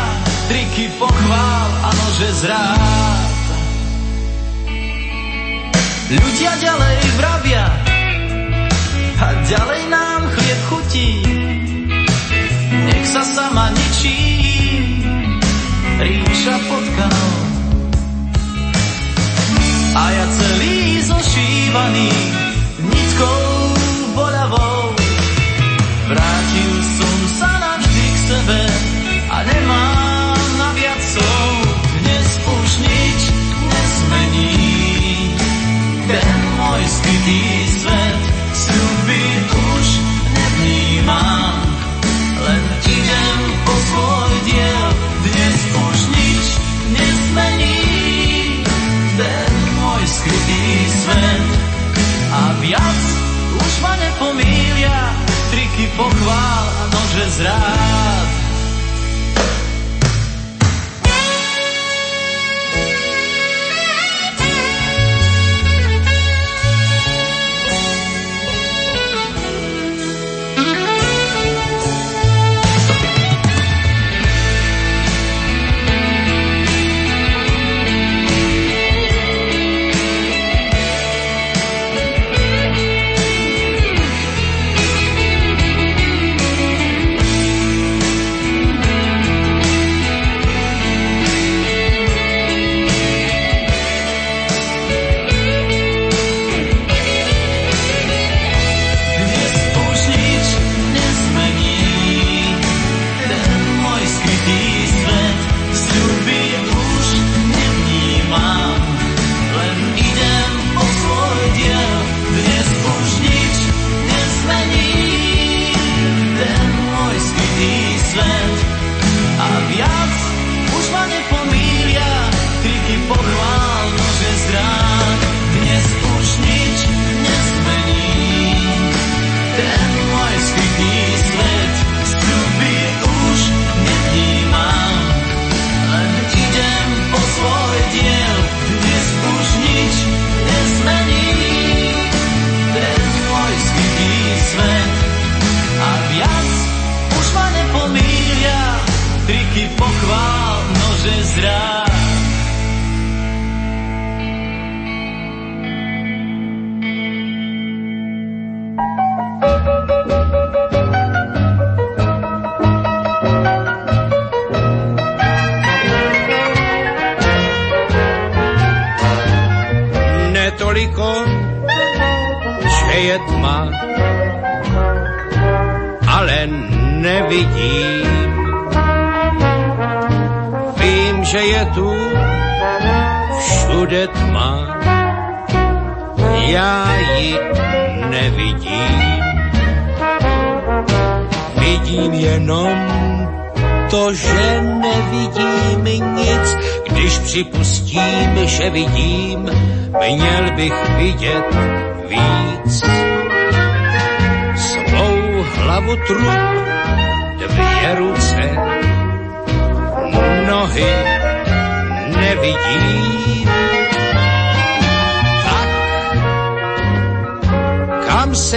triky pochvál a nože zrád. Ľudia ďalej vrabia a ďalej nám chlieb chutí. Nech sa sama ničí ríša pod kanou. A ja celý zošívaný nitkou boľavou. Vrátil som sa navždy k sebe a nemám naviac slov. Dnes už nič nezmení ten môj skrytý svet. Sľuby už nevnímam, len idem po svoj diel. Dnes už nič nezmení ten môj skrytý svet. A viac už ma nepomília triky pochvál a nože zrád.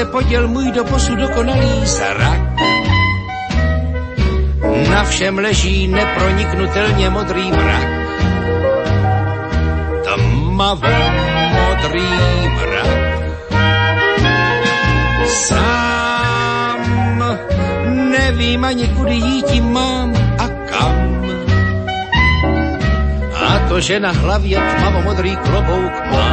Poděl můj doposud dokonalý zrak. Na všem leží neproniknutelně modrý mrak. Tmavý modrý mrak. Sám nevím ani kudy jít, mám a kam. to, že na hlavě tmavomodrý klobouk má.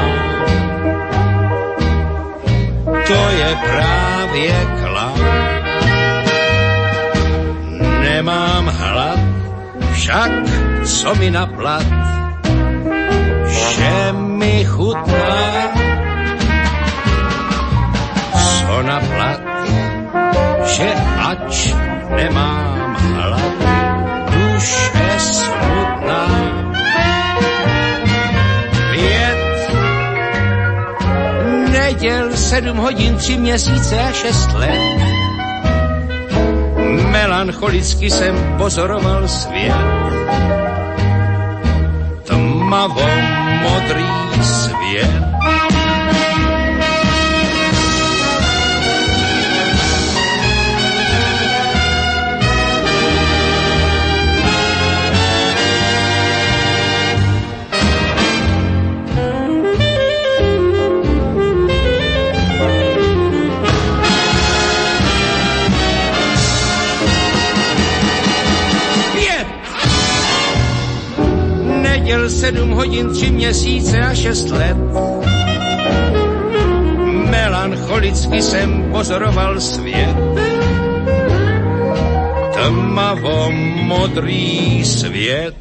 To je právě klam. Nemám hlad, však co mi na plat, že mi chutná, co na plat, že ač nemám hlad, duše smutná. Neděl 7 hodin, 3 měsíce a 6 let. Melancholicky jsem pozoroval svět. Tmavo modrý svět. Děl 7 hodin, 3 měsíce a 6 let. Melancholicky jsem pozoroval svět. Tmavo modrý svět.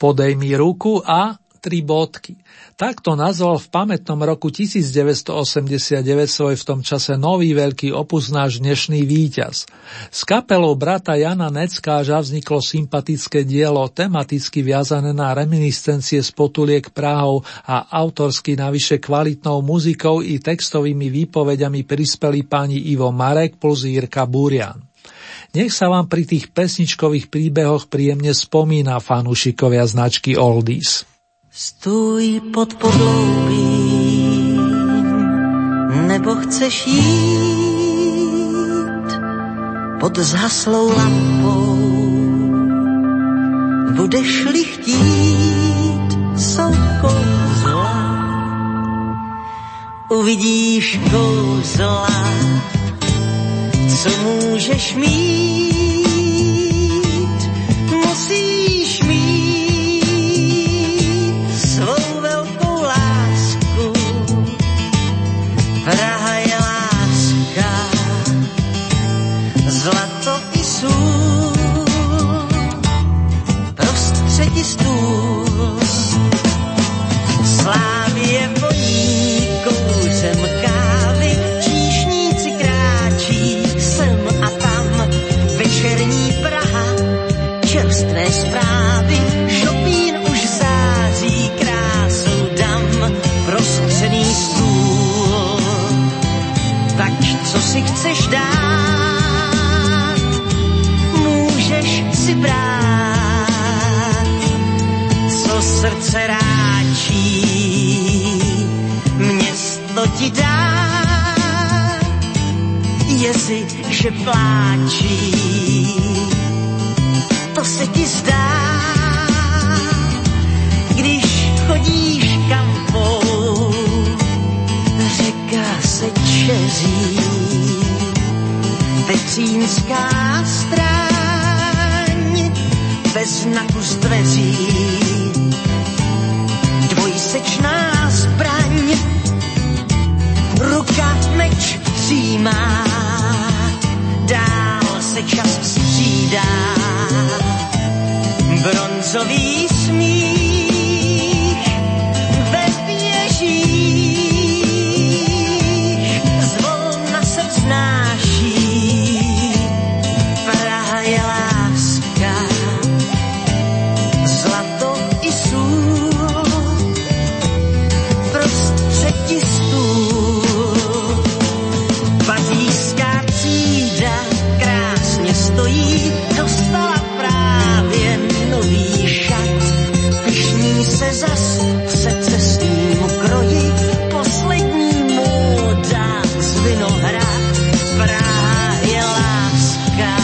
Podej mi ruku a 3 bodky. Takto nazval v pamätnom roku 1989 svoj v tom čase nový veľký opus náš dnešný víťaz. S kapelou brata Jana Neckářa vzniklo sympatické dielo, tematicky viazané na reminiscencie z potuliek Prahov a autorsky navyše kvalitnou muzikou i textovými výpovediami prispeli pani Ivo Marek plus Jirka Burian. Nech sa vám pri tých pesničkových príbehoch príjemne spomína, fanúšikovia značky Oldies. Stůj pod podloubím, nebo chceš jít pod zhaslou lampou, budeš-li chtít soukol zla, uvidíš kouzla, co můžeš mít, musíš mít svou velkou lásku. Praha je láska, zlato i sůl, prostředí stůl, slám je voní kouřem. Čerstvé zprávy, šopín už září krásou dam, prostřený stůl. Tak co si chceš dát, můžeš si brát, co srdce ráčí, město ti dá, jezik, že pláčí. To se ti zdá, když chodíš kampou, řeka se čeří, Petřínská stráň, bez znaku z dveří, dvojsečná zbraň, ruka meč přijímá, dál se čas střídá. Bronzový smích ve věžích zvolna se vznáší. Praha je láska, zlato i sůl, prostředí stůl. Pařížská třída krásně stojí, dostala se zas před cestním kroji, poslední móda z Vinohrad. Praha je láska,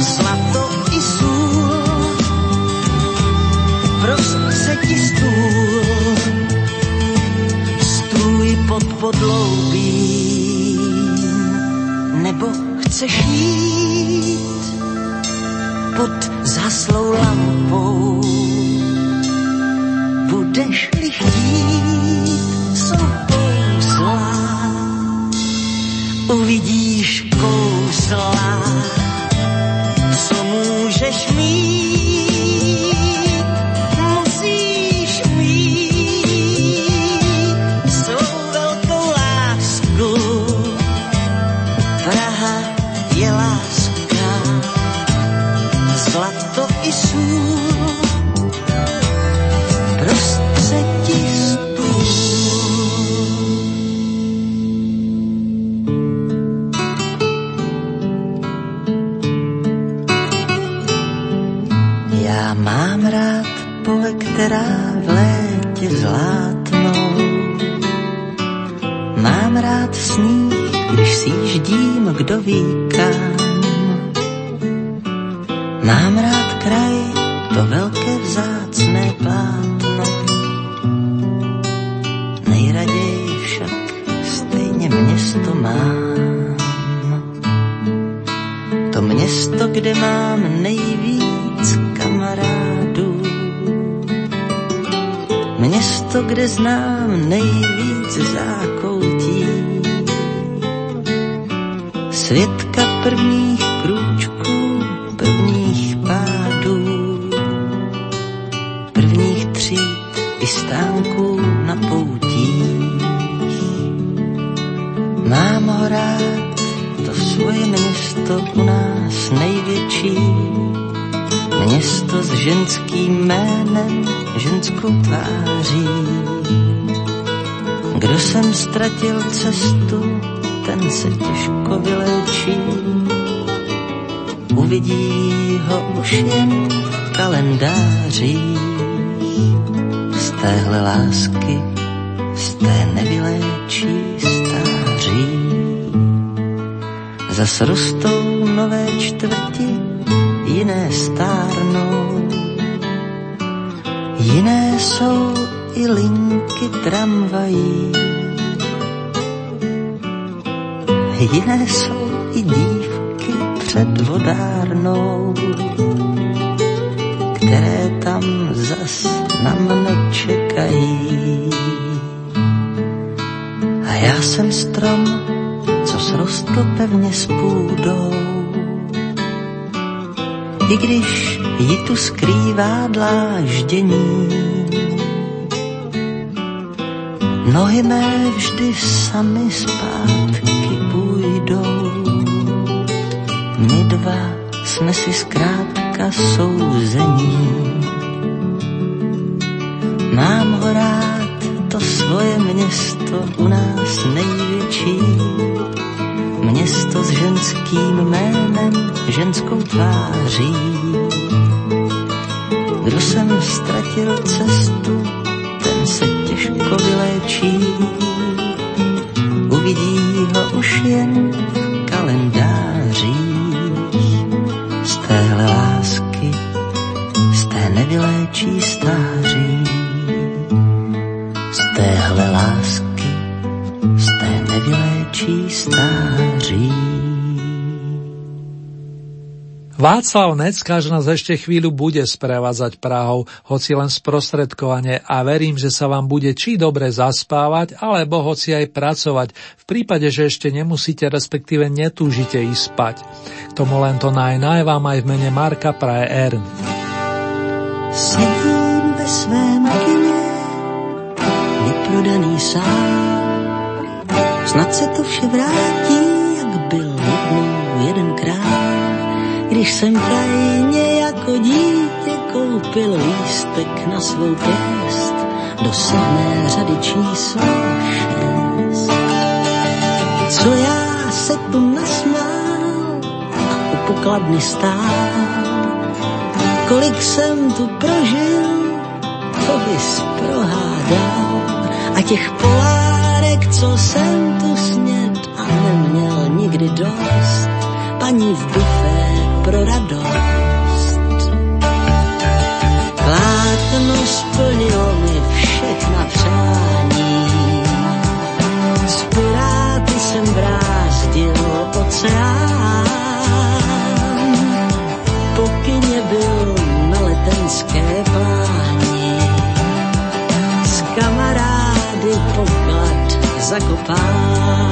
zlato i sůl, prostředí stůl, stůj pod podloubím, nebo chceš jít pod zhaslou lampou, budeš-li chtít souboj zla, uvidíš kouzla, co můžeš mít, musíš mít svou velkou lásku. Praha je láska, zlato i sůl, která v létě zlátnou. Mám rád sní, když si jíždím, kdo ví kam. Mám rád kraj, to velké vzácné plátno. Nejraději však stejně město mám. To město, kde mám nejvíc kamarádů. Město, kde znám nejvíc zákoutí, svědka prvních krůčků, prvních pádů, prvních tříd i stánků na poutích. Mám ho rád, to svoje město u nás největší. Město s ženským jménem, ženskou tváří. Kdo jsem ztratil cestu, ten se těžko vyléčí. Uvidí ho už jen v kalendářích. Z téhle lásky, z té nevyléčí stáří. Zas rostou nové čtvrti, jiné stárnou. Jiné jsou i linky tramvají. Jiné jsou i dívky před vodárnou, které tam zas na mne čekají. A já jsem strom, co srostl pevně s půdou. I když ji tu skrývá dláždění, nohy mé vždy sami zpátky půjdou. My dva jsme si zkrátka souzení. Mám ho rád, to svoje město u nás největší. Město s ženským jménem, ženskou tváří. Kdo jsem ztratil cestu, ten se těžko vyléčí. Uvidí ho už jen v kalendářích. Z téhle lásky, z té nevyléčí stáří. Z téhle lásky, z té nevyléčí stáří. Václav Neckář nás ešte chvíľu bude sprevádzať Prahou, hoci len sprostredkovane, a verím, že sa vám bude či dobre zaspávať, alebo hoci aj pracovať, v prípade, že ešte nemusíte, respektíve netúžite ísť spať. K tomu len to najnaj vám aj v mene Marka praje Ern. Sedím ve své magině, vyprodaný sám, snad se to vše vrátí, jak byl jednou jedenkrát. Když jsem krajně jako dítě koupil lístek na svou pěst do sedmé řady číslo 6. Co já se tu nasmál a u pokladny stál, kolik jsem tu prožil, to bys prohádal. A těch polárek, co jsem tu sněd a neměl nikdy dost, paní v bufé pro radost. Plátno splnilo mi všechna přání. S piráty jsem brázdil oceán. Pokyně byl na letenské pláni. S kamarády poklad zakopán.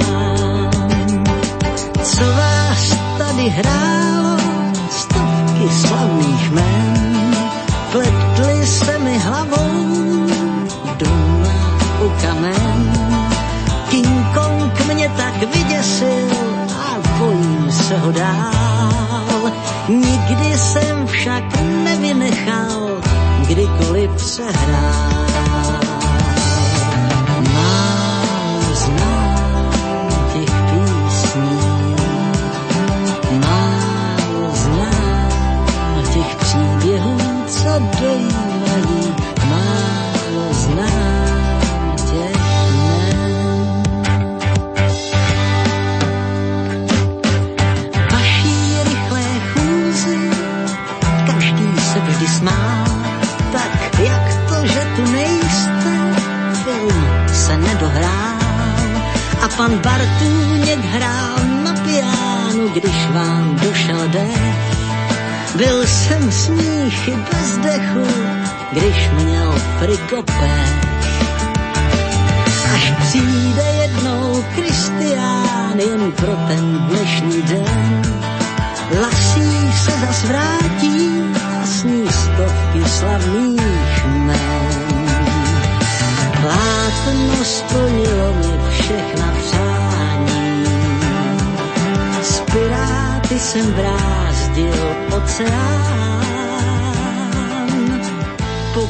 Co vás tady hrálo? Stovky slavných men pletli se mi hlavou doma u kamen. King Kong mě tak vyděsil a bojím se ho dál. Nikdy jsem však nevynechal, kdykoliv přehrál. Málo znám těch písní, příběhů, co dojímají, málo znám těch men. Vaší rychlé chůzi každý se vždy smál, tak jak to, že tu nejste, film se nedohrál. A pan Bartůněk hrál na pianu, když vám došel dech. Byl jsem smíchy bez dechu, když měl prikopech. Až přijde jednou Kristián jen pro ten dnešní den, Lasí se zas vrátí a sní stovky slavných men. okno splnilo mi všechna přání. S piráty jsem brázdil oceán.